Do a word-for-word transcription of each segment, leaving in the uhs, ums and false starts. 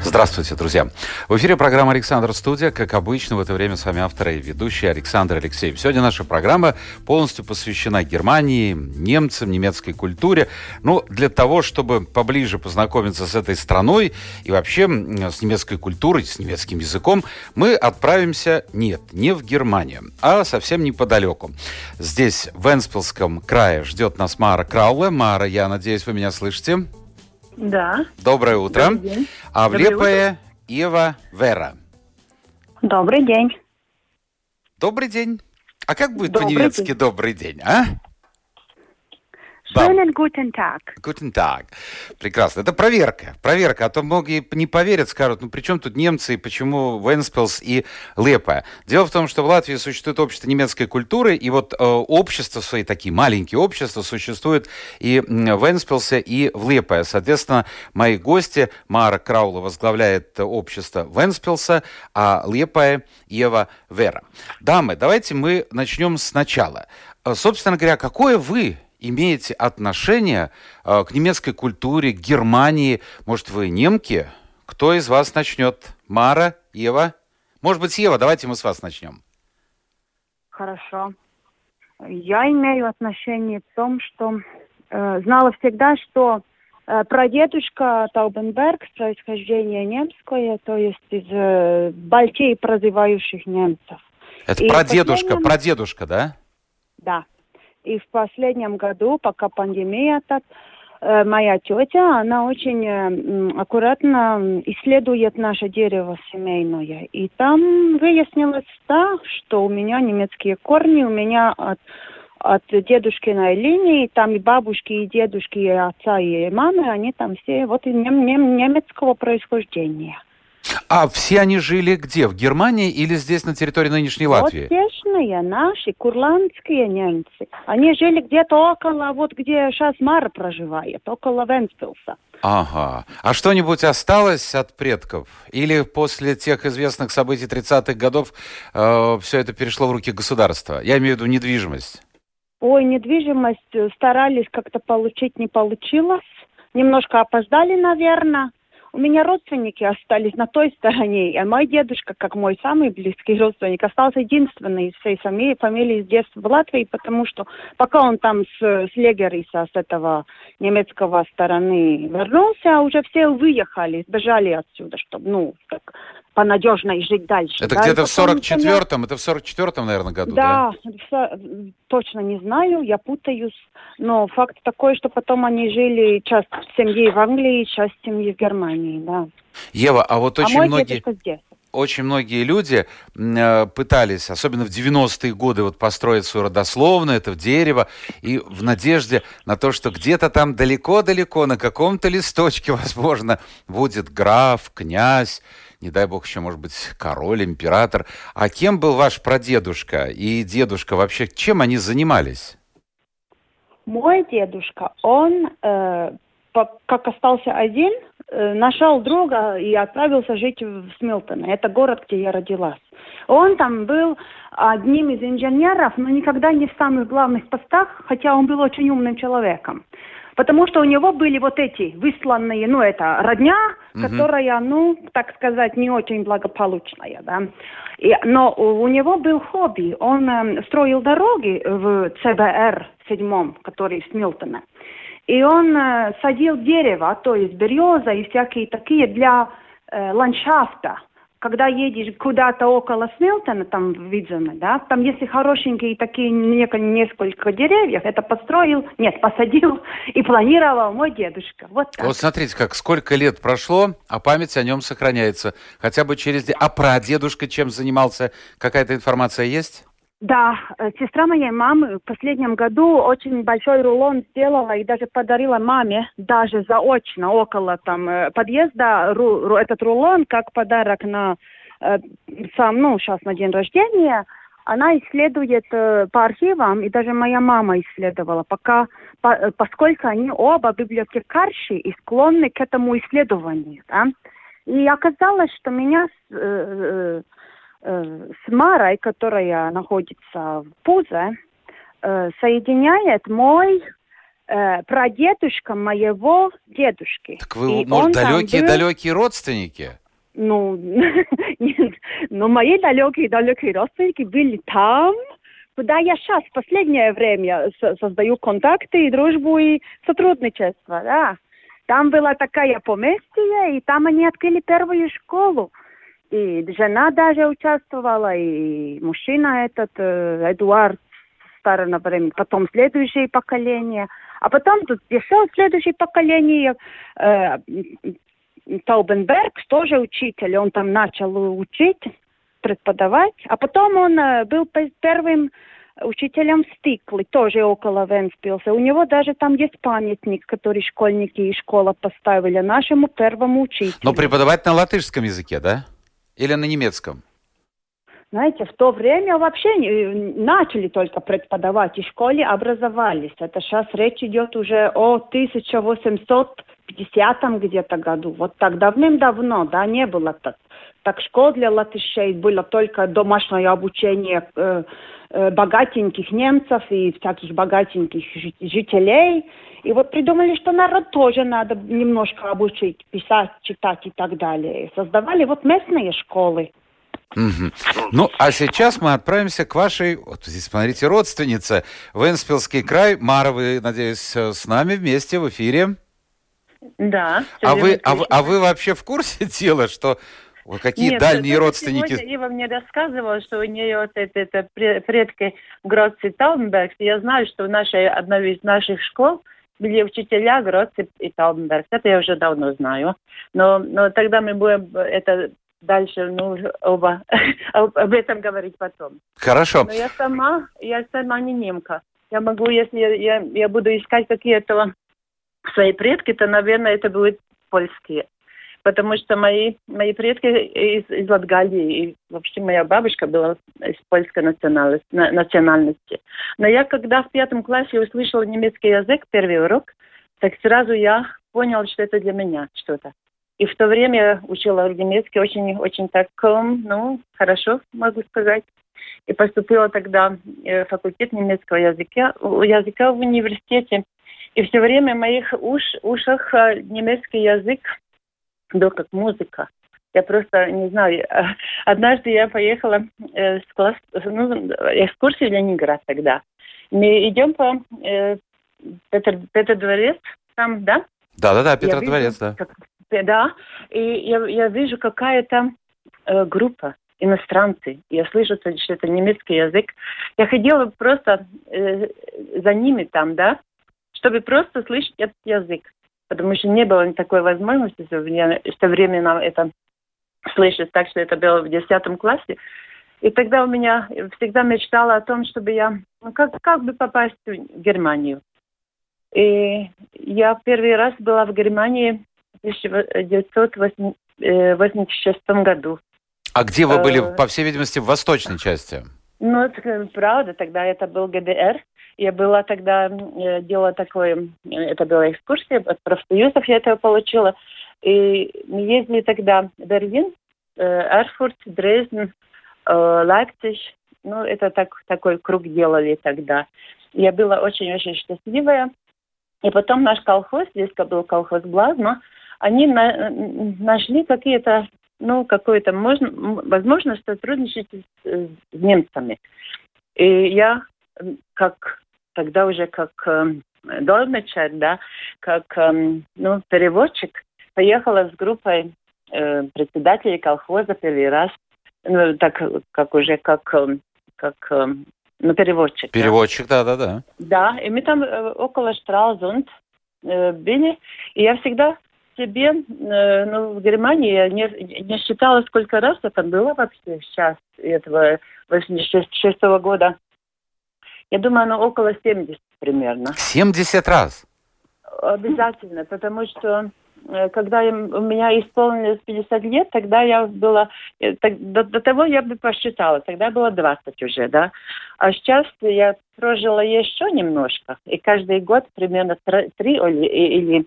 Здравствуйте, друзья. В эфире программа «Александр Студия». Как обычно, в это время с вами автор и ведущий Александр Алексеев. Сегодня наша программа полностью посвящена Германии, немцам, немецкой культуре. Ну, для того, чтобы поближе познакомиться с этой страной и вообще с немецкой культурой, с немецким языком, мы отправимся, нет, не в Германию, а совсем неподалеку. Здесь, в Вентспилсском крае, ждет нас Мара Крауле. Мара, я надеюсь, вы меня слышите? Да. Доброе утро. А в Лиепае Иева Вера. Добрый день. Добрый день. А как будет добрый по-немецки день. Добрый день, а? Schönen guten Tag. Guten Tag. Прекрасно. Это проверка. Проверка. А то многие не поверят, скажут, ну при чем тут немцы и почему Вентспилс и Лиепая? Дело в том, что в Латвии существует общество немецкой культуры, и вот э, общества свои, такие маленькие общества, существуют и в Вентспилсе, и в Лиепае. Соответственно, мои гости, Мара Краула возглавляет общество Вентспилса, а Лиепая Иева Вера. Дамы, давайте мы начнем сначала. Собственно говоря, какое вы имеете отношение э, к немецкой культуре, к Германии? Может, вы немки? Кто из вас начнет? Мара, Ева? Может быть, Ева, давайте мы с вас начнем. Хорошо. Я имею отношение в том, что э, знала всегда, что э, прадедушка Таубенберг, происхождение немское, то есть из э, Балтии проживающих немцев. Это И прадедушка, последнем... прадедушка, да? Да. И в последнем году, пока пандемия, так, э, моя тетя, она очень э, аккуратно исследует наше дерево семейное. И там выяснилось, да, что у меня немецкие корни, у меня от, от дедушкиной линии, там и бабушки, и дедушки, и отца, и мамы, они там все вот нем, нем, немецкого происхождения. А все они жили где? В Германии или здесь, на территории нынешней Латвии? Вот здешние наши, курландские немцы. Они жили где-то около, вот где сейчас Мара проживает, около Вентспилса. Ага. А что-нибудь осталось от предков? Или после тех известных событий тридцатых годов э, все это перешло в руки государства? Я имею в виду недвижимость. Ой, недвижимость старались как-то получить, не получилось. Немножко опоздали, наверное. У меня родственники остались на той стороне, а мой дедушка, как мой самый близкий родственник, остался единственный из всей самой фамилии с детства в Латвии, потому что пока он там с, с Легериса, с этого немецкого стороны вернулся, уже все выехали, сбежали отсюда, чтобы, ну, так понадежно жить дальше. Это да? Где-то в сорок четвёртом, это в сорок четвёртом, наверное, году, да? Да, точно не знаю, я путаюсь, но факт такой, что потом они жили часть семьи в Англии, часть семьи в Германии. Да. Ева, а вот а очень, многие, очень многие люди э, пытались, особенно в девяностые годы, вот построить свою родословную, это в дерево, и в надежде на то, что где-то там далеко-далеко, на каком-то листочке, возможно, будет граф, князь, не дай бог еще, может быть, король, император. А кем был ваш прадедушка и дедушка вообще? Чем они занимались? Мой дедушка, он, э, как остался один, нашел друга и отправился жить в Смилтене. Это город, где я родилась. Он там был одним из инженеров, но никогда не в самых главных постах, хотя он был очень умным человеком. Потому что у него были вот эти высланные, ну, это родня, угу. которая, ну, так сказать, не очень благополучная, да. И, но у него был хобби. Он э, строил дороги в ЦБР седьмом, который в Смилтене. И он э, садил дерево, то есть береза и всякие такие для э, ландшафта. Когда едешь куда-то около Смилтена, там видно, да, там если хорошенькие такие несколько деревьев, это построил, нет, посадил и планировал мой дедушка. Вот так. Вот смотрите, как сколько лет прошло, а память о нем сохраняется. Хотя бы через... А прадедушка чем занимался? Какая-то информация есть? Да, сестра моей мамы в последнем году очень большой рулон сделала и даже подарила маме, даже заочно, около там подъезда, ру, этот рулон как подарок на, сам, ну, сейчас на день рождения. Она исследует по архивам, и даже моя мама исследовала, пока, по, поскольку они оба библиотекарши и склонны к этому исследованию. Да? И оказалось, что меня э, э, с Марой, которая находится в Пузе, э, соединяет мой э, прадедушка моего дедушки. Так вы, и может, далекие-далекие был... родственники? Ну, нет, но мои далекие-далекие родственники были там, куда я сейчас в последнее время создаю контакты и дружбу, и сотрудничество, да. Там была такая поместье, и там они открыли первую школу. И жена даже участвовала, и мужчина этот, э, Эдуард, старого времени, потом следующее поколение. А потом тут еще следующее поколение... Э, Таубенберг тоже учитель, он там начал учить, преподавать, а потом он был первым учителем в Стикле, тоже около Вентспилса. У него даже там есть памятник, который школьники и школа поставили нашему первому учителю. Но преподавать на латышском языке, да? Или на немецком? Знаете, в то время вообще начали только преподавать, и школы образовались. Это сейчас речь идет уже о тысяча восемьсот пятидесятом где-то году. Вот так давным-давно, да, не было так. Так школ для латышей было только домашнее обучение э, э, богатеньких немцев и всяких богатеньких жителей. И вот придумали, что народ тоже надо немножко обучить, писать, читать и так далее. Создавали вот местные школы. Угу. Ну, а сейчас мы отправимся к вашей, вот здесь, смотрите, родственнице. Вентспилсский край. Мара, вы, надеюсь, с нами вместе в эфире. Да. А вы, а, вы, а вы вообще в курсе дела, что какие Нет, дальние родственники... Нет, Ива мне рассказывала, что у нее вот это, это предки Гроц и Таубенберг. Я знаю, что в нашей, одной из наших школ были учителя Гроц и Таубенберг. Это я уже давно знаю. Но, но тогда мы будем это... Дальше, ну, оба, об этом говорить потом. Хорошо. Но я сама, я сама не немка. Я могу, если я, я, я буду искать какие-то свои предки, то, наверное, это будут польские. Потому что мои, мои предки из, из Латгалии, и вообще моя бабушка была из польской национальности. Но я, когда в пятом классе услышала немецкий язык, первый урок, так сразу я поняла, что это для меня что-то. И в то время я учила немецкий очень-очень так, ну, хорошо, могу сказать. И поступила тогда в факультет немецкого языка, языка в университете. И все время в моих уш, ушах немецкий язык был как музыка. Я просто не знаю. Однажды я поехала с класс, ну, экскурсию в Ленинград тогда. Мы идем по э, Петр, Петр дворец, там, да? Да-да-да, Петр дворец, да. Да, и я, я вижу какая-то э, группа иностранцы. Я слышу, что это немецкий язык. Я ходила просто э, за ними там, да, чтобы просто слышать этот язык. Потому что не было такой возможности в то время нам это слышать. Так что это было в десятом классе. И тогда у меня всегда мечтала о том, чтобы я, ну, как, как бы попасть в Германию. И я первый раз была в Германии в тысяча девятьсот восемьдесят шестом году. А где вы были, по всей видимости, в восточной части? Ну, это правда, тогда это был ГДР. Я была тогда, делала такое, это была экскурсия, от профсоюзов я это получила. И мы ездили тогда в Берлин, Эрфурт, Дрезден, Лейпциг. Ну, это так, такой круг делали тогда. Я была очень-очень счастливая. И потом наш колхоз, здесь был колхоз «Блазма», они на, нашли какие-то, ну, какую-то можно, возможность сотрудничать с, с немцами. И я, как тогда уже как э, долмечер, да, как э, ну, переводчик, поехала с группой э, председателей колхоза первый раз, ну, так как уже как, как э, ну, переводчик. Переводчик, да, да, да. Да, да и мы там э, около Штральзунд э, были, и я всегда... Себе, ну, в Германии я не, не считала, сколько раз это было вообще сейчас, этого восемьдесят шестого года. Я думаю, ну, около семьдесят примерно. семьдесят раз? Обязательно, потому что когда у меня исполнилось пятьдесят лет, тогда я была... До, до того я бы посчитала, тогда было двадцать уже, да. А сейчас я прожила еще немножко, и каждый год примерно три или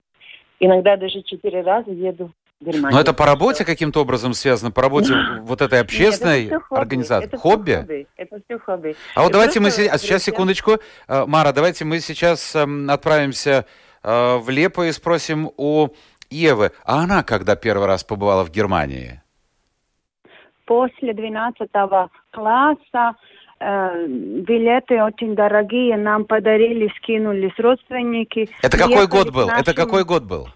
иногда даже четыре раза еду в Германию. Но это по работе каким-то образом связано? По работе вот этой общественной Нет, это все организации? Это хобби? хобби? Это все хобби. А вот это давайте мы... А сейчас, друзья... секундочку. Мара, давайте мы сейчас отправимся в Лиепаю и спросим у... Евы, а она когда первый раз побывала в Германии? После двенадцатого класса э, билеты очень дорогие нам подарили, скинулись родственники. Это какой год был? Нашим... Это какой год был?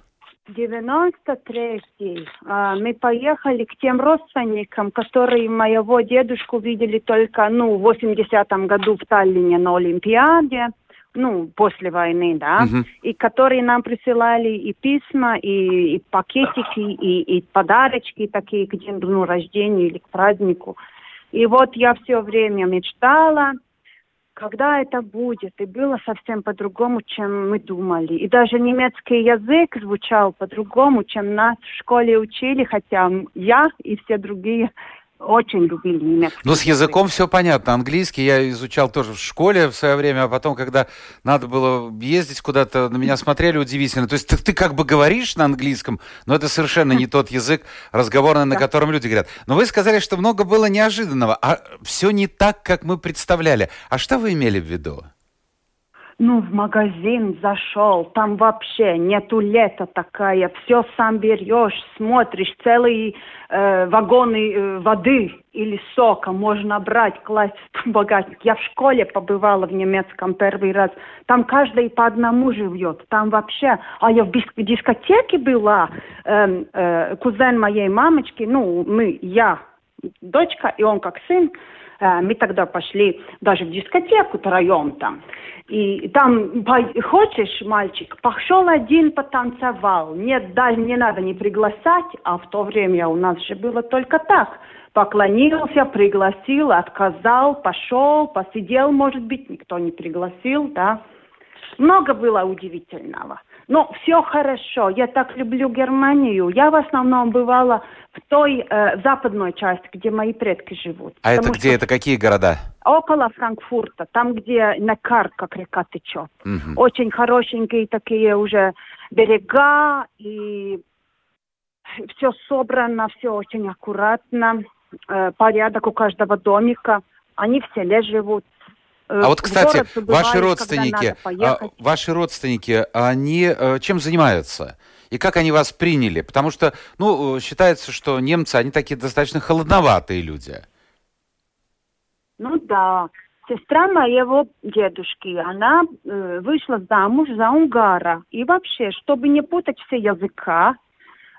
девяносто третий. Э, мы поехали к тем родственникам, которые моего дедушку видели только, ну, в восьмидесятом году в Таллине на Олимпиаде. Ну, после войны, да, uh-huh. и которые нам присылали и письма, и, и пакетики, и, и подарочки такие к дню рождения или к празднику. И вот я все время мечтала, когда это будет, и было совсем по-другому, чем мы думали. И даже немецкий язык звучал по-другому, чем нас в школе учили, хотя я и все другие... Очень любили немецкий. Ну, с языком все понятно. Английский я изучал тоже в школе в свое время, а потом, когда надо было ездить куда-то, на меня смотрели удивительно. То есть ты, ты как бы говоришь на английском, но это совершенно не тот язык разговорный, на котором люди говорят. Но вы сказали, что много было неожиданного, а все не так, как мы представляли. А что вы имели в виду? Ну, в магазин зашел, там вообще нету лета такая, все сам берешь, смотришь, целые э, вагоны э, воды или сока можно брать, класть в багажник. Я в школе побывала в немецком первый раз, там каждый по одному живет, там вообще... А я в дискотеке была, э, э, кузен моей мамочки, ну, мы, я, дочка, и он как сын. Мы тогда пошли даже в дискотеку втроем там. И там, хочешь, мальчик, пошел один, потанцевал. Нет, даже не надо не приглашать, а в то время у нас же было только так. Поклонился, пригласил, отказал, пошел, посидел, может быть, никто не пригласил, да. Много было удивительного. Но все хорошо. Я так люблю Германию. Я в основном бывала в той э, западной части, где мои предки живут. А это где? Это какие города? Около Франкфурта, там, где Некар, как река, течет. Угу. Очень хорошенькие такие уже берега, и все собрано, все очень аккуратно, э, порядок у каждого домика. Они в селе живут. А вот, кстати, ваши родственники, ваши родственники, они чем занимаются? И как они вас приняли? Потому что, ну, считается, что немцы, они такие достаточно холодноватые люди. Ну да. Сестра моего дедушки, она э, вышла замуж за унгара. И вообще, чтобы не путать все языка,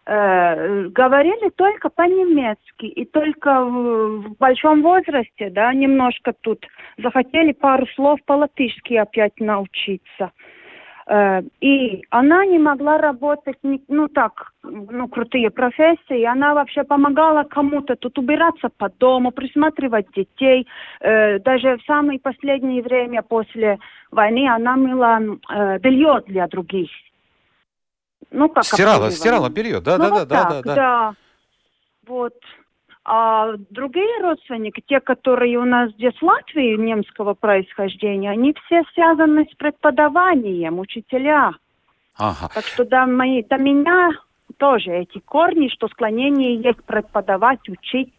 Э, говорили только по-немецки, и только в, в большом возрасте, да, немножко тут захотели пару слов по-латышски опять научиться. Э, и она не могла работать, ну так, ну крутые профессии, она вообще помогала кому-то тут убираться по дому, присматривать детей. Э, даже в самое последнее время после войны она мыла э, белье для других. Ну, как стирала, стирала белье, да, ну, да, вот да, так, да, да, да. Вот. А другие родственники, те, которые у нас здесь в Латвии немского происхождения, они все связаны с преподаванием, учителя. Ага. Так что да, мои, до меня тоже эти корни, что склонение есть преподавать, учить.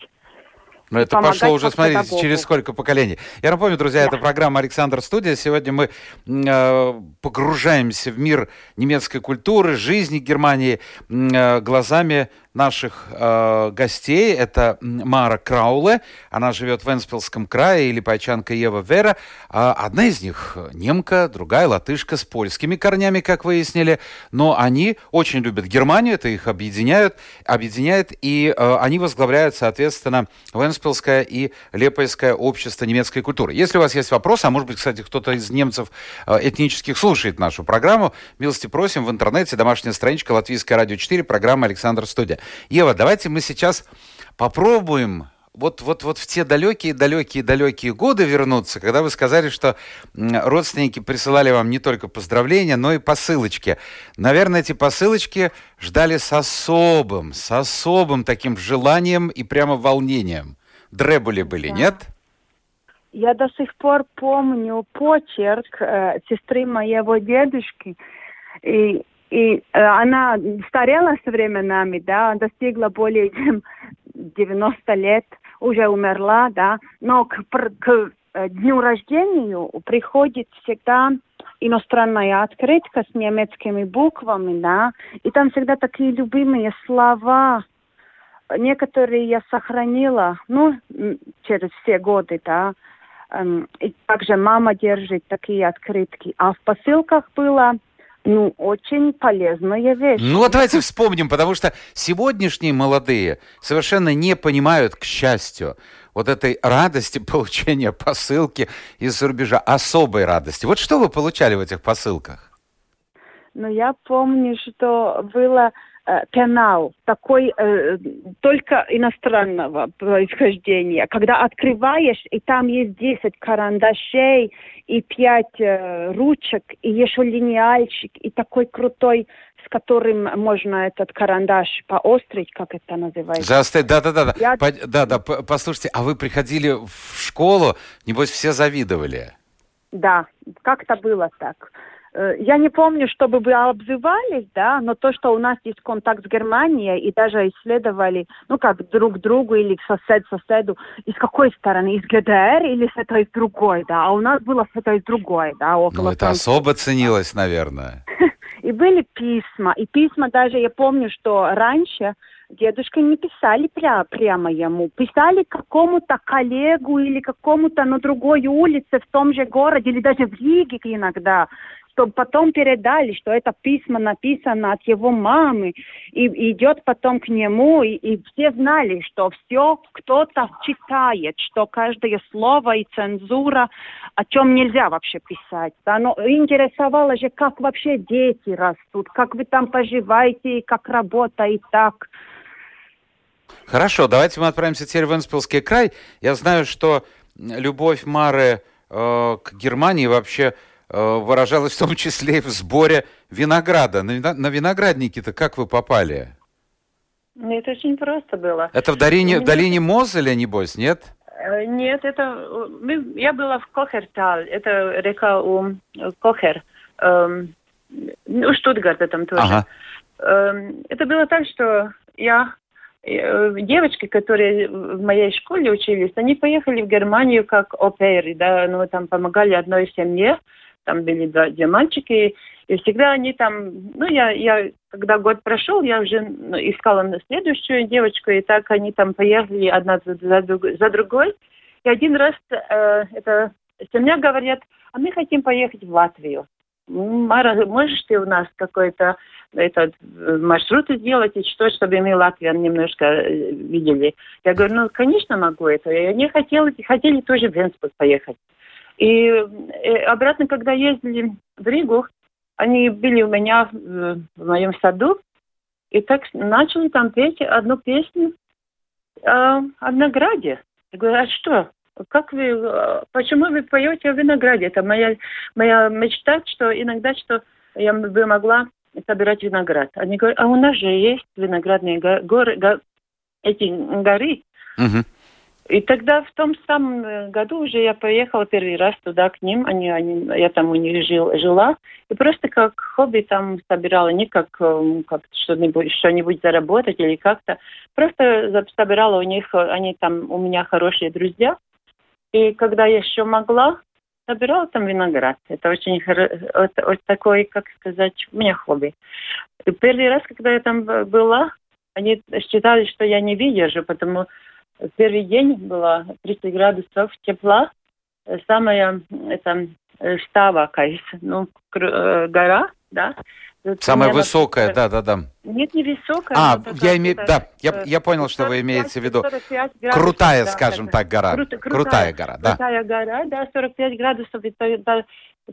Но это пошло уже, смотрите, педагогу. Через сколько поколений. Я напомню, друзья, да. Это программа «Александр Студия». Сегодня мы э, погружаемся в мир немецкой культуры, жизни Германии э, глазами наших э, гостей. Это Мара Крауле. Она живет в Вентспилсском крае, и лиепайчанка Иева Вера. А одна из них немка, другая латышка с польскими корнями, как выяснили. Но они очень любят Германию, это их объединяет, объединяет и э, они возглавляют, соответственно, Венспилсское и Лиепайское общество немецкой культуры. Если у вас есть вопросы, а может быть, кстати, кто-то из немцев этнических слушает нашу программу, милости просим, в интернете домашняя страничка Латвийское радио четыре, программа «Александр Студия». Ева, давайте мы сейчас попробуем вот, вот, вот в те далекие-далекие-далекие годы вернуться, когда вы сказали, что родственники присылали вам не только поздравления, но и посылочки. Наверное, эти посылочки ждали с особым, с особым таким желанием и прямо волнением. Дребули были, да. Нет? Я до сих пор помню почерк э, сестры моего дедушки. И, и э, она старела со временами, да, достигла более чем девяноста лет, уже умерла, да, но к, к дню рождения приходит всегда иностранная открытка с немецкими буквами, да, и там всегда такие любимые слова, некоторые я сохранила, ну, через все годы, да, и также мама держит такие открытки, а в посылках было... Ну, очень полезная вещь. Ну, вот давайте вспомним, потому что сегодняшние молодые совершенно не понимают, к счастью, вот этой радости получения посылки из-за рубежа, особой радости. Вот что вы получали в этих посылках? Ну, я помню, что было э, пенал, такой э, только иностранного происхождения. Когда открываешь, и там есть десять карандашей, и пять э, ручек, и еще линеальчик, и такой крутой, с которым можно этот карандаш поострить, как это называется. Заострить, да-да-да. Я... По- да-да, послушайте, а вы приходили в школу, небось, все завидовали? Да, как-то было так. Я не помню, чтобы вы обзывались, да, но то, что у нас есть контакт с Германией, и даже исследовали, ну, как друг другу или сосед соседу, из какой стороны, из ГДР или с этой другой, да, а у нас было с этой другой, да, около... Ну, это там... особо ценилось, наверное. И были письма, и письма даже, я помню, что раньше дедушка не писали пря- прямо ему, писали какому-то коллегу или какому-то на другой улице в том же городе, или даже в Риге иногда, чтобы потом передали, что это письмо написано от его мамы, и, и идет потом к нему, и, и все знали, что все кто-то читает, что каждое слово и цензура, о чем нельзя вообще писать. Да? Но интересовало же, как вообще дети растут, как вы там поживаете, как работа и так. Хорошо, давайте мы отправимся теперь в Вентспилсский край. Я знаю, что любовь Мары э, к Германии вообще... выражалось в том числе и в сборе винограда. На виноградники-то как вы попали? Это очень просто было. Это в долине, в долине Мозеля, небось, нет? Нет, это... Я была в Кохертал. Это река у Кохер. У Штутгарта там тоже. Ага. Это было так, что я... Девочки, которые в моей школе учились, они поехали в Германию как оперы, да, ну, там помогали одной семье. Там были два, две мальчики, и всегда они там... Ну, я, я когда год прошел, я уже искала следующую девочку, и так они там поехали одна за, за другой. И один раз э, эта семья говорит, а мы хотим поехать в Латвию. Мара, можешь ты у нас какой-то этот маршрут сделать, и что, чтобы мы Латвию немножко видели? Я говорю, ну, конечно, могу это. И они хотели, хотели тоже в Вентспилс поехать. И обратно, когда ездили в Ригу, они были у меня в, в моем саду, и так начали там петь одну песню э, о винограде. Я говорю, а что? Как вы, почему вы поете о винограде? Это моя, моя мечта, что иногда что я бы могла собирать виноград. Они говорят, а у нас же есть виноградные горы, го, эти горы. Mm-hmm. И тогда в том самом году уже я поехала первый раз туда к ним, они, они, я там у них жил, жила, и просто как хобби там собирала, не как, как что-нибудь, что-нибудь заработать или как-то, просто собирала у них, они там у меня хорошие друзья, и когда я еще могла, собирала там виноград. Это очень вот, вот такой, как сказать, у меня хобби. И первый раз, когда я там была, они считали, что я не выдержу, потому что первый день было тридцать градусов тепла. Самая это штава, кажется, ну, гора, да. Тут самая высокая, да-да-да. Нет, не высокая. А, я, име... это... да, я, я понял, что вы имеете в виду. сорок пять градусов, крутая, да, скажем это... так, гора. Крут... Крутая, крутая гора, да. Крутая гора, да, сорок пять градусов. И тогда,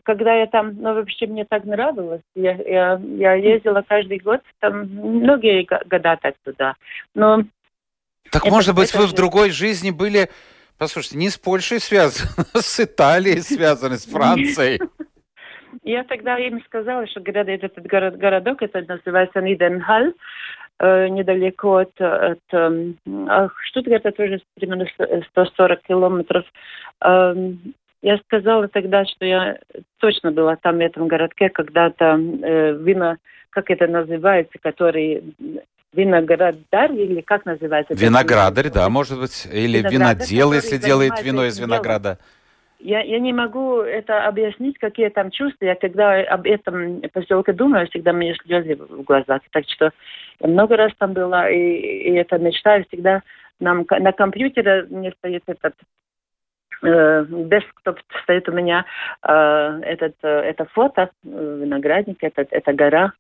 когда я там, ну, вообще мне так нравилось. Я, я, я ездила каждый год, там, многие года так туда. Но... Так, это, может быть, вы жизнь. в другой жизни были, послушайте, не с Польшей связаны, а с Италией связаны, с Францией. Я тогда им сказала, что этот городок, это называется Нидернхалль, недалеко от, от Штутгарта, тоже примерно сто сорок километров. Я сказала тогда, что я точно была там, в этом городке, когда-то вино, как это называется, который... Виноградарь, или как называется? Виноградарь, да, может быть. Или винодел, если делает вино из винограда. Я, я не могу это объяснить, какие там чувства. Я когда об этом поселке думаю, всегда мне слезы в глазах. Так что я много раз там была, и, и это мечтаю. Всегда нам, на компьютере мне стоит этот... десктоп, стоит у меня э, этот, э, это фото, виноградник, это, это гора.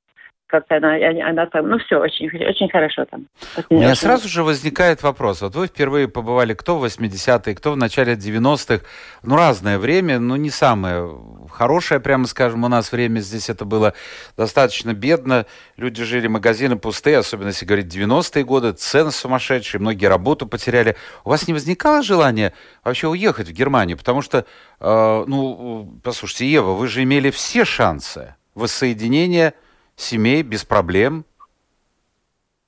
Как-то она, она там, ну все, очень, очень хорошо там. У меня очень... сразу же возникает вопрос. Вот вы впервые побывали кто в восьмидесятые, кто в начале девяностых. Ну, разное время, ну, не самое хорошее, прямо скажем, у нас время здесь это было достаточно бедно. Люди жили, магазины пустые, особенно если говорить девяностые годы, цены сумасшедшие, многие работу потеряли. У вас не возникало желания вообще уехать в Германию? Потому что, э, ну, послушайте, Ева, вы же имели все шансы воссоединения семей без проблем?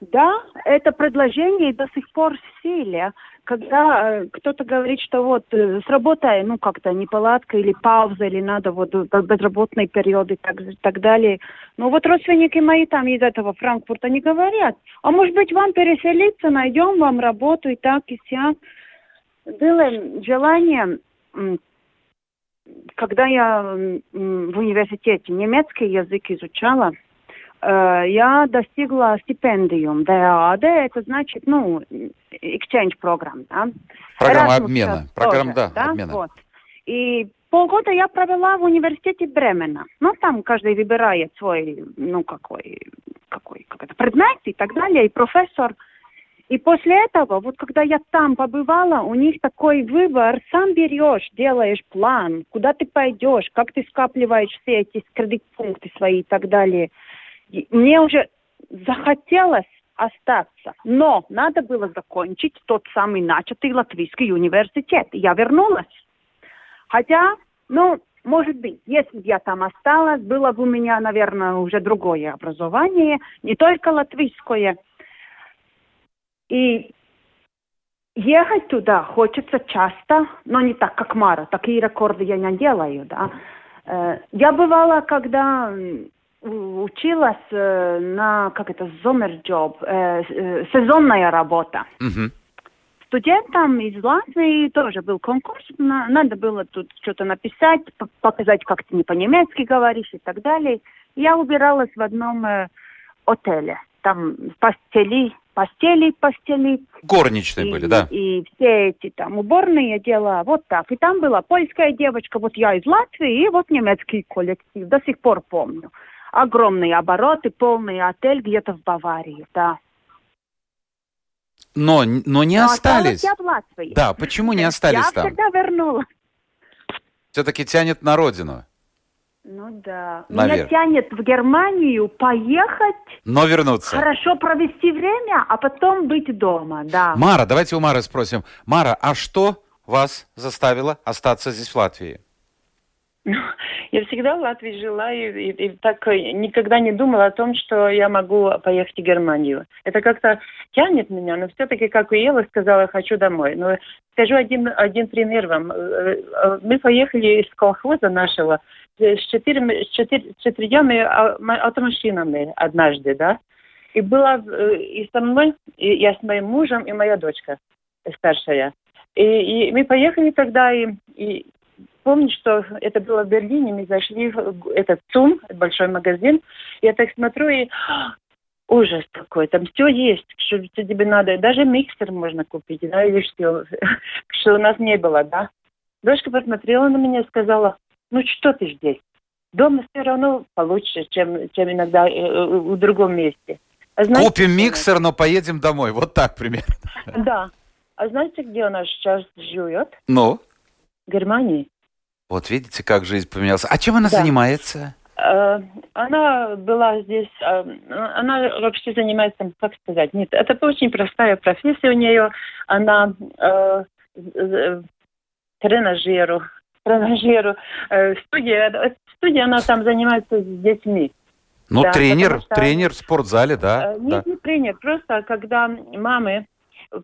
Да, это предложение до сих пор в силе. Когда э, кто-то говорит, что вот э, сработая, ну, как-то неполадка или пауза, или надо вот безработные периоды, так, так далее. Ну, вот родственники мои там из этого Франкфурта не говорят. А может быть, вам переселиться, найдем вам работу и так, и сяк. Было желание... Когда я в университете немецкий язык изучала, я достигла стипендиум ДААД, это значит, ну, exchange программ, да? Программа обмена. Программа, да, да, обмена. Вот. И полгода я провела в университете Бремена. Ну, там каждый выбирает свой, ну, какой, какой, какой-то предмет и так далее, и профессор. И после этого, вот когда я там побывала, у них такой выбор, сам берешь, делаешь план, куда ты пойдешь, как ты скапливаешь все эти кредит-пункты свои и так далее. И мне уже захотелось остаться, но надо было закончить тот самый начатый латвийский университет. Я вернулась. Хотя, ну, может быть, если бы я там осталась, было бы у меня, наверное, уже другое образование, не только латвийское. И ехать туда хочется часто, но не так, как Мара. Такие рекорды я не делаю, да. Я бывала, когда училась на, как это, зомерджоб, сезонная работа. Mm-hmm. Студентам из Латвии тоже был конкурс. Надо было тут что-то написать, показать, как ты не по-немецки говоришь и так далее. Я убиралась в одном отеле. Там постели, постели, постели. Горничные и, были, да. И все эти там уборные дела, вот так. И там была польская девочка, вот я из Латвии, и вот немецкий коллектив, до сих пор помню. Огромные обороты, полный отель где-то в Баварии, да. Но, но не но остались. Я в Латвии. Да, почему не остались я там? Я всегда вернулась. Все-таки тянет на родину. Ну да. Наверное. Меня тянет в Германию поехать. Но вернуться. Хорошо провести время, а потом быть дома, да. Мара, давайте у Мары спросим. Мара, а что вас заставило остаться здесь в Латвии? Я всегда в Латвии жила и, и, и так никогда не думала о том, что я могу поехать в Германию. Это как-то тянет меня, но все-таки, как и Ева сказала, хочу домой. Но скажу один, один пример вам. Мы поехали из колхоза нашего с четырьмя, с четырь, с четырьмя автомашинами однажды, да? И была и со мной, и я с моим мужем, и моя дочка старшая. И, и мы поехали тогда и... и помню, что это было в Берлине, мы зашли в этот ЦУМ, большой магазин, я так смотрю, и ужас такой, там все есть, что тебе надо, даже миксер можно купить, да, или что, что у нас не было, да. Дочка посмотрела на меня и сказала, ну что ты здесь, дома все равно получше, чем, чем иногда в другом месте. А знаете, купим миксер, но поедем домой, вот так примерно. Да, а знаете, где у нас сейчас живет? Ну? В Германии. Вот видите, как жизнь поменялась. А чем она да. занимается? Она была здесь, она вообще занимается, как сказать, нет, это очень простая профессия у нее, она э, э, тренажеру, тренажеру, э, студия, студия, она там занимается с детьми. Ну, да, тренер, потому, что... тренер в спортзале, да? Э, нет, да. не тренер, просто когда мамы... И,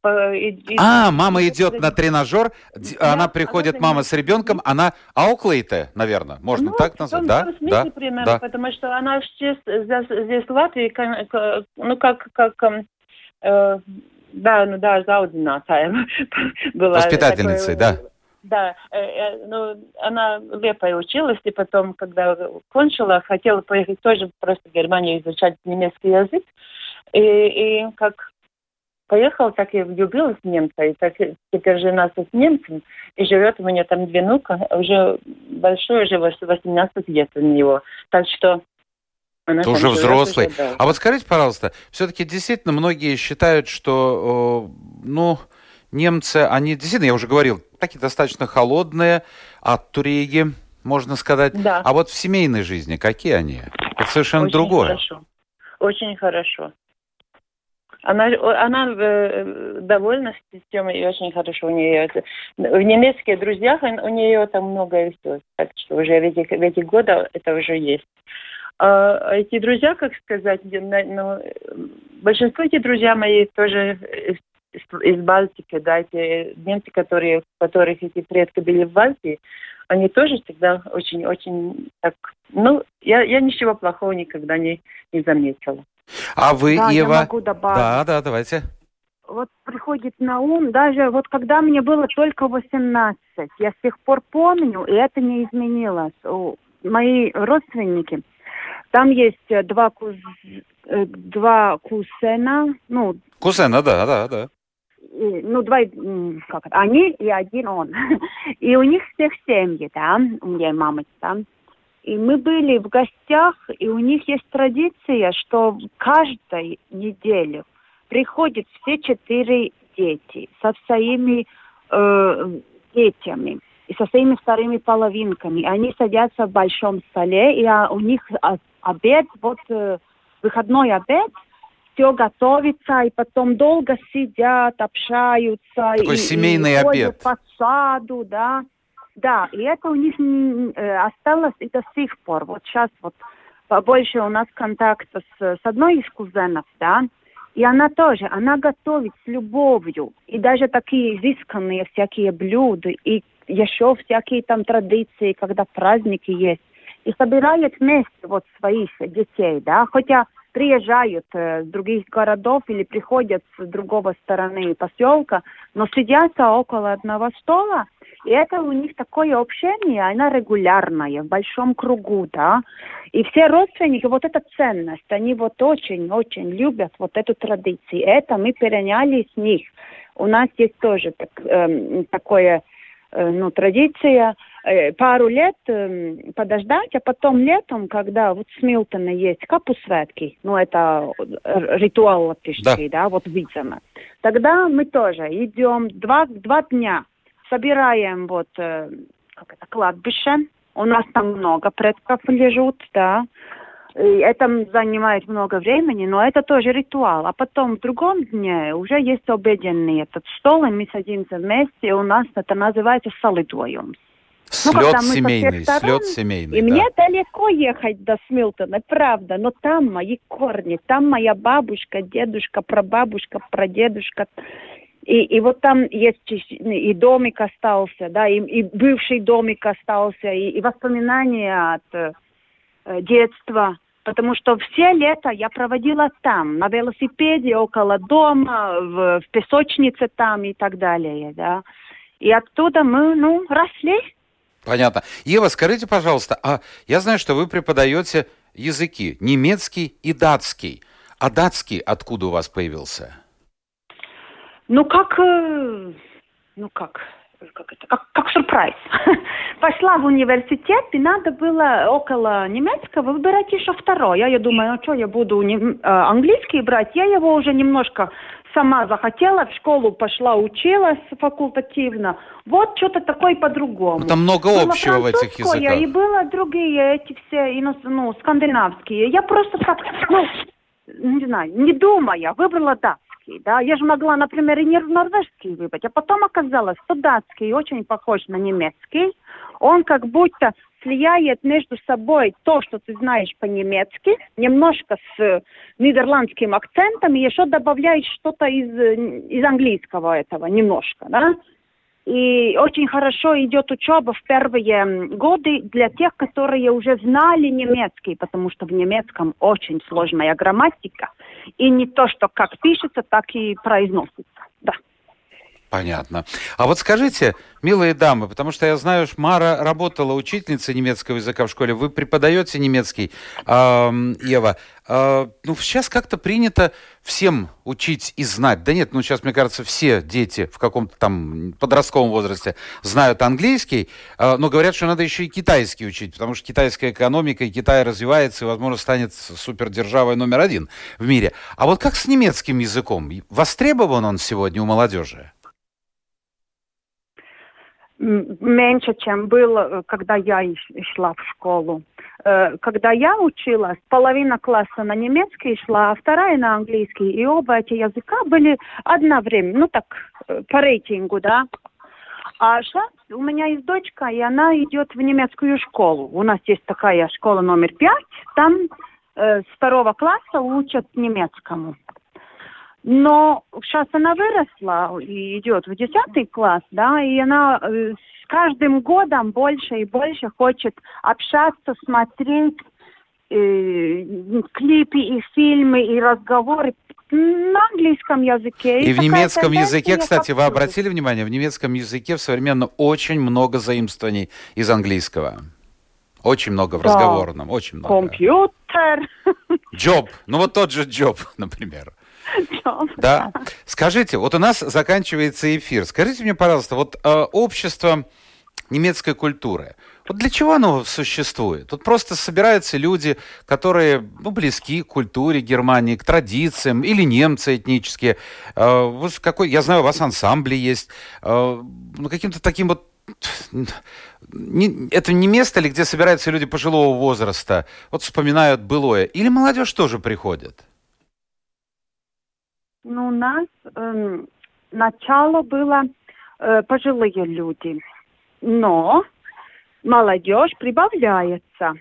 а, и... мама идет на тренажер, да, она приходит, она... мама с ребенком, она ауклейте, наверное, можно ну, так назвать, да? Ну, в да? примерно, да. Потому что она сейчас здесь в Латвии, ну, как, как э, да, ну, да, заудинатая была. Воспитательницей, такой, да. Да, ну, она Лиепая училась, и потом, когда кончила, хотела поехать тоже просто в Германию изучать немецкий язык, и, и как... Поехала, так и влюбилась в немца, и так, теперь жена с немцем, и живет у меня там две внука, уже большой, уже восемнадцать лет у него. Так что... Она уже взрослый. Уже, да. А вот скажите, пожалуйста, все-таки действительно многие считают, что, ну, немцы, они действительно, я уже говорил, такие достаточно холодные, от Туреги, можно сказать. Да. А вот в семейной жизни какие они? Это совершенно Очень другое. Хорошо. Очень хорошо. Она, она э, довольна системой и очень хорошо у нее. В немецких друзьях у нее там много и все. Так что уже в эти, в эти годы это уже есть. А эти друзья, как сказать, ну, большинство этих друзей мои тоже из, из Балтики, да, те немцы, которые, которых эти предки были в Балтии, они тоже всегда очень-очень так... Ну, я, я ничего плохого никогда не, не заметила. А вы, да, Ева... Да, я могу добавить. Да, да, давайте. Вот приходит на ум, даже вот когда мне было только восемнадцать, я с тех пор помню, и это не изменилось. Мои родственники, там есть два, куз... два кузена, ну... Кузена, да, да, да. И, ну, два, как это, они и один он. И у них всех семьи, да, у меня и мама там. И мы были в гостях, и у них есть традиция, что каждую неделю приходят все четыре дети со своими э, детьми и со своими вторыми половинками. Они садятся в большом столе, и у них обед, вот выходной обед, все готовится, и потом долго сидят, общаются. Такой и, семейный и обед. Ходят по саду, да. Да, и это у них осталось и до сих пор. Вот сейчас вот побольше у нас контакта с, с одной из кузенов, да, и она тоже, она готовит с любовью. И даже такие изысканные всякие блюда, и еще всякие там традиции, когда праздники есть. И собирают вместе вот своих детей, да, хотя приезжают э, с других городов или приходят с другого стороны поселка, но сидятся около одного стола, и это у них такое общение, оно регулярное, в большом кругу, да. И все родственники, вот эта ценность, они вот очень-очень любят вот эту традицию. Это мы переняли с них. У нас есть тоже так, э, такое... ну, традиция, пару лет подождать, а потом летом, когда вот Смилтене есть капусвятки, ну, это ритуал латышский, да, да вот видимо, тогда мы тоже идем два, два дня, собираем вот, как это, кладбище, у нас там много предков лежут, да, и это занимает много времени, но это тоже ритуал. А потом в другом дне уже есть обеденный этот стол, и мы садимся вместе, у нас это называется солидуем. Слет ну, семейный, сторон, слет семейный. И да. Мне далеко ехать до Смилтена, правда, но там мои корни, там моя бабушка, дедушка, прабабушка, прадедушка. И, и вот там есть и домик остался, да, и, и бывший домик остался, и, и воспоминания от... детства, потому что все лето я проводила там, на велосипеде, около дома, в, в песочнице там и так далее, да. И оттуда мы, ну, росли. Понятно. Ева, скажите, пожалуйста, а я знаю, что вы преподаете языки немецкий и датский. А датский откуда у вас появился? Ну, как... Ну, как... как это, как, как сюрприз. Пошла в университет, и надо было около немецкого выбирать еще второй. Я, я думаю, ну что, я буду нем, английский брать. Я его уже немножко сама захотела, в школу пошла, училась факультативно. Вот что-то такое по-другому. Но там много общего в этих языках. И было другие эти все, ну, скандинавские. Я просто как, ну, не знаю, не думая, выбрала да. Да, я же могла, например, и норвежский выбрать, а потом оказалось, что датский очень похож на немецкий. Он как будто слияет между собой то, что ты знаешь по-немецки, немножко с нидерландским акцентом, и еще добавляет что-то из, из английского этого, немножко, да. И очень хорошо идет учеба в первые годы для тех, которые уже знали немецкий, потому что в немецком очень сложная грамматика. И не то, что как пишется, так и произносится. Да. Понятно. А вот скажите, милые дамы, потому что я знаю, что Мара работала учительницей немецкого языка в школе, вы преподаете немецкий, Ева. Ну, сейчас как-то принято всем учить и знать. Да нет, ну сейчас, мне кажется, все дети в каком-то там подростковом возрасте знают английский, но говорят, что надо еще и китайский учить, потому что китайская экономика, и Китай развивается, и, возможно, станет супердержавой номер один в мире. А вот как с немецким языком? Востребован он сегодня у молодежи? Меньше, чем было, когда я шла в школу. Когда я училась, половина класса на немецкий шла, а вторая на английский. И оба эти языка были одновременно, ну так, по рейтингу, да. А сейчас у меня есть дочка, и она идет в немецкую школу. У нас есть такая школа номер пять, там э, с второго класса учат немецкому. Но сейчас она выросла и идет в десятый класс, да, и она с каждым годом больше и больше хочет общаться, смотреть э, клипы и фильмы, и разговоры на английском языке. И, и в немецком языке, кстати, вы обратили внимание, в немецком языке современно очень много заимствований из английского. Очень много в да. разговорном, очень много. Компьютер. Джоб. Ну вот тот же Джоб, например. Да. Скажите, вот у нас заканчивается эфир. Скажите мне, пожалуйста, вот э, общество немецкой культуры, вот для чего оно существует? Вот просто собираются люди, которые ну, близки к культуре Германии, к традициям, или немцы этнические. Э, вот какой, я знаю, у вас ансамбли есть. Э, ну, каким-то таким вот... Не, это не место ли, где собираются люди пожилого возраста, вот вспоминают былое? Или молодежь тоже приходит? Ну, у нас э, начало было э, пожилые люди, но молодежь прибавляется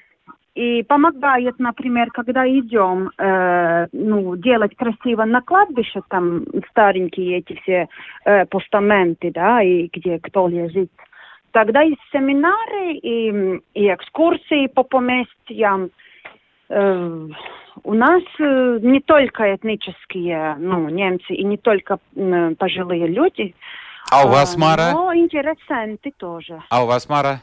и помогает, например, когда идем э, ну, делать красиво на кладбище, там старенькие эти все э, постаменты, да, и где кто лежит. Тогда есть семинары и, и экскурсии по поместьям. У нас не только этнические, ну, немцы и не только пожилые люди. А у вас, Мара? Но интересанты тоже. А у вас, Мара?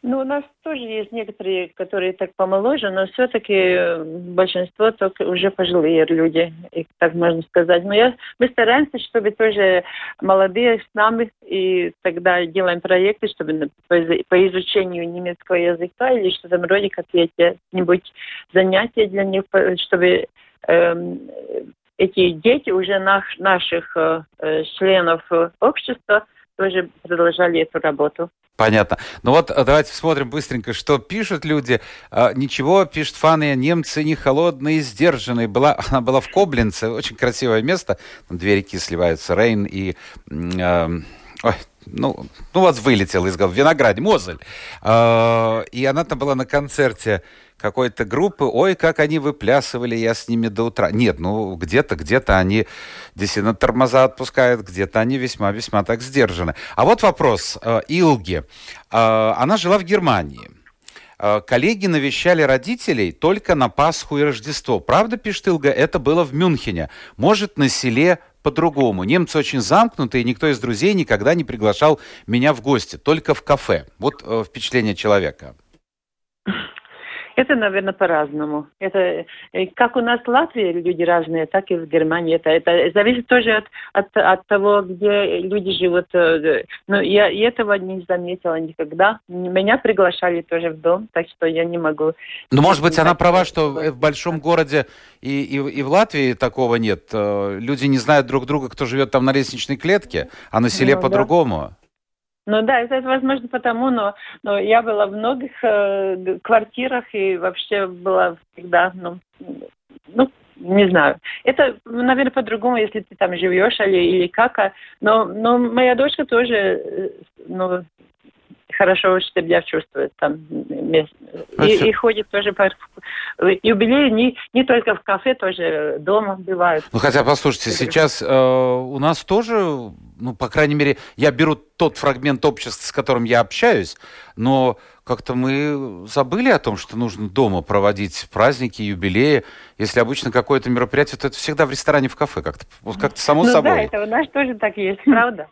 Ну, у нас тоже есть некоторые, которые так помоложе, но все-таки большинство только уже пожилые люди, и так можно сказать. Но я, мы стараемся, чтобы тоже молодые с нами, и тогда делаем проекты, чтобы по изучению немецкого языка или что-то вроде какие-нибудь занятия для них, чтобы эм, эти дети уже наш, наших э, членов общества тоже продолжали эту работу. Понятно. Ну вот давайте посмотрим быстренько, что пишут люди. А, ничего, пишет Фания, немцы не холодные, сдержанные. Была, она была в Кобленце, очень красивое место. Там две реки сливаются, Рейн и... Э, ой, ну, ну вот вылетел из головы, Винограде, Мозель. А, и она там была на концерте какой-то группы. Ой, как они выплясывали, я с ними до утра. Нет, ну где-то, где-то они действительно тормоза отпускают, где-то они весьма-весьма так сдержаны. А вот вопрос э, Илги. Э, она жила в Германии. Э, коллеги навещали родителей только на Пасху и Рождество. Правда, пишет Илга, это было в Мюнхене. Может, на селе по-другому. Немцы очень замкнуты, и никто из друзей никогда не приглашал меня в гости, только в кафе. Вот э, впечатление человека. Это, наверное, по-разному. Это как у нас в Латвии люди разные, так и в Германии. Это, это зависит тоже от, от, от того, где люди живут. Но я этого не заметила никогда. Меня приглашали тоже в дом, так что я не могу... Ну, может быть, она права, что в большом городе и, и, и в Латвии такого нет. Люди не знают друг друга, кто живет там на лестничной клетке, а на селе ну, по-другому. Да. Ну да, это, это возможно потому, но, но я была в многих э, квартирах и вообще была всегда, ну, ну, не знаю. Это, наверное, по-другому, если ты там живешь или, или как. Но, но моя дочка тоже, ну, хорошо себя чувствует там. И, и ходит тоже по... Юбилеи не, не только в кафе, тоже дома бывают. Ну, хотя, послушайте, сейчас э, у нас тоже... Ну, по крайней мере, я беру тот фрагмент общества, с которым я общаюсь, но как-то мы забыли о том, что нужно дома проводить праздники, юбилеи. Если обычно какое-то мероприятие, то это всегда в ресторане, в кафе, как-то, как-то само ну, собой. Ну да, это у нас тоже так есть, правда?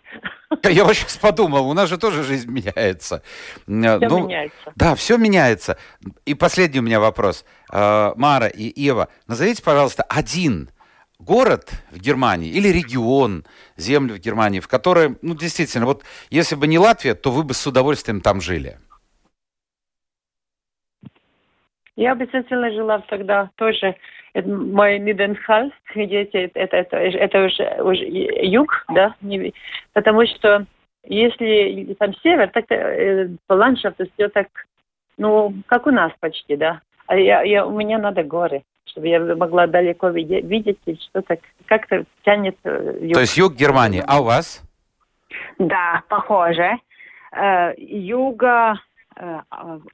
Я вот сейчас подумал, у нас же тоже жизнь меняется. Все ну, меняется. Да, все меняется. И последний у меня вопрос. Мара и Иева, назовите, пожалуйста, один город в Германии или регион, землю в Германии, в которой, ну, действительно, вот если бы не Латвия, то вы бы с удовольствием там жили? Я обязательно жила тогда тоже. Это мой Нидернхалль, видите, это, это, это уже, уже юг, да, потому что если там север, так э, по ландшафту все так, ну, как у нас почти, да. А я, я, у меня надо горы, чтобы я могла далеко видеть, и что-то как-то тянет юг. То есть юг Германии. А у вас? Да, похоже. Э, юга э,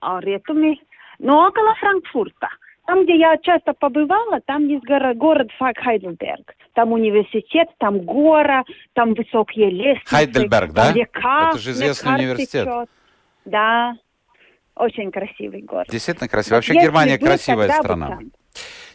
Аретуми, но около Франкфурта. Там, где я часто побывала, там есть горо- город Хайдельберг. Там университет, там гора, там высокие лестницы. Хайдельберг, да? Река, это же известный университет. Течет. Да, очень красивый город. Действительно красивый. Вообще Если Германия будет, красивая страна.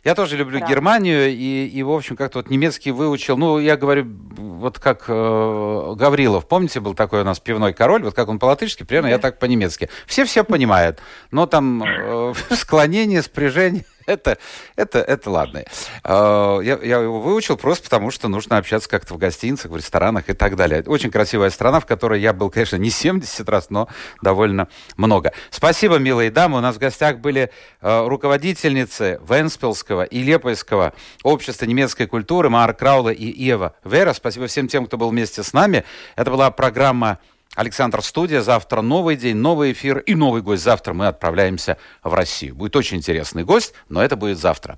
Я тоже люблю да. Германию, и, и, в общем, как-то вот немецкий выучил. Ну, я говорю, вот как э, Гаврилов, помните, был такой у нас пивной король, вот как он по-латышски, примерно да. я так по-немецки. Все-все понимают, но там э, склонение, спряжение, это, это, это ладно. Э, я, я его выучил просто потому, что нужно общаться как-то в гостиницах, в ресторанах и так далее. Очень красивая страна, в которой я был, конечно, не семьдесят раз, но довольно много. Спасибо, милые дамы. У нас в гостях были э, руководительницы Вентспилс и Лиепайского общества немецкой культуры Мара Крауле и Иева Вера. Спасибо всем тем, кто был вместе с нами. Это была программа «Александр Студия». Завтра новый день, новый эфир и новый гость. Завтра мы отправляемся в Россию. Будет очень интересный гость, но это будет завтра.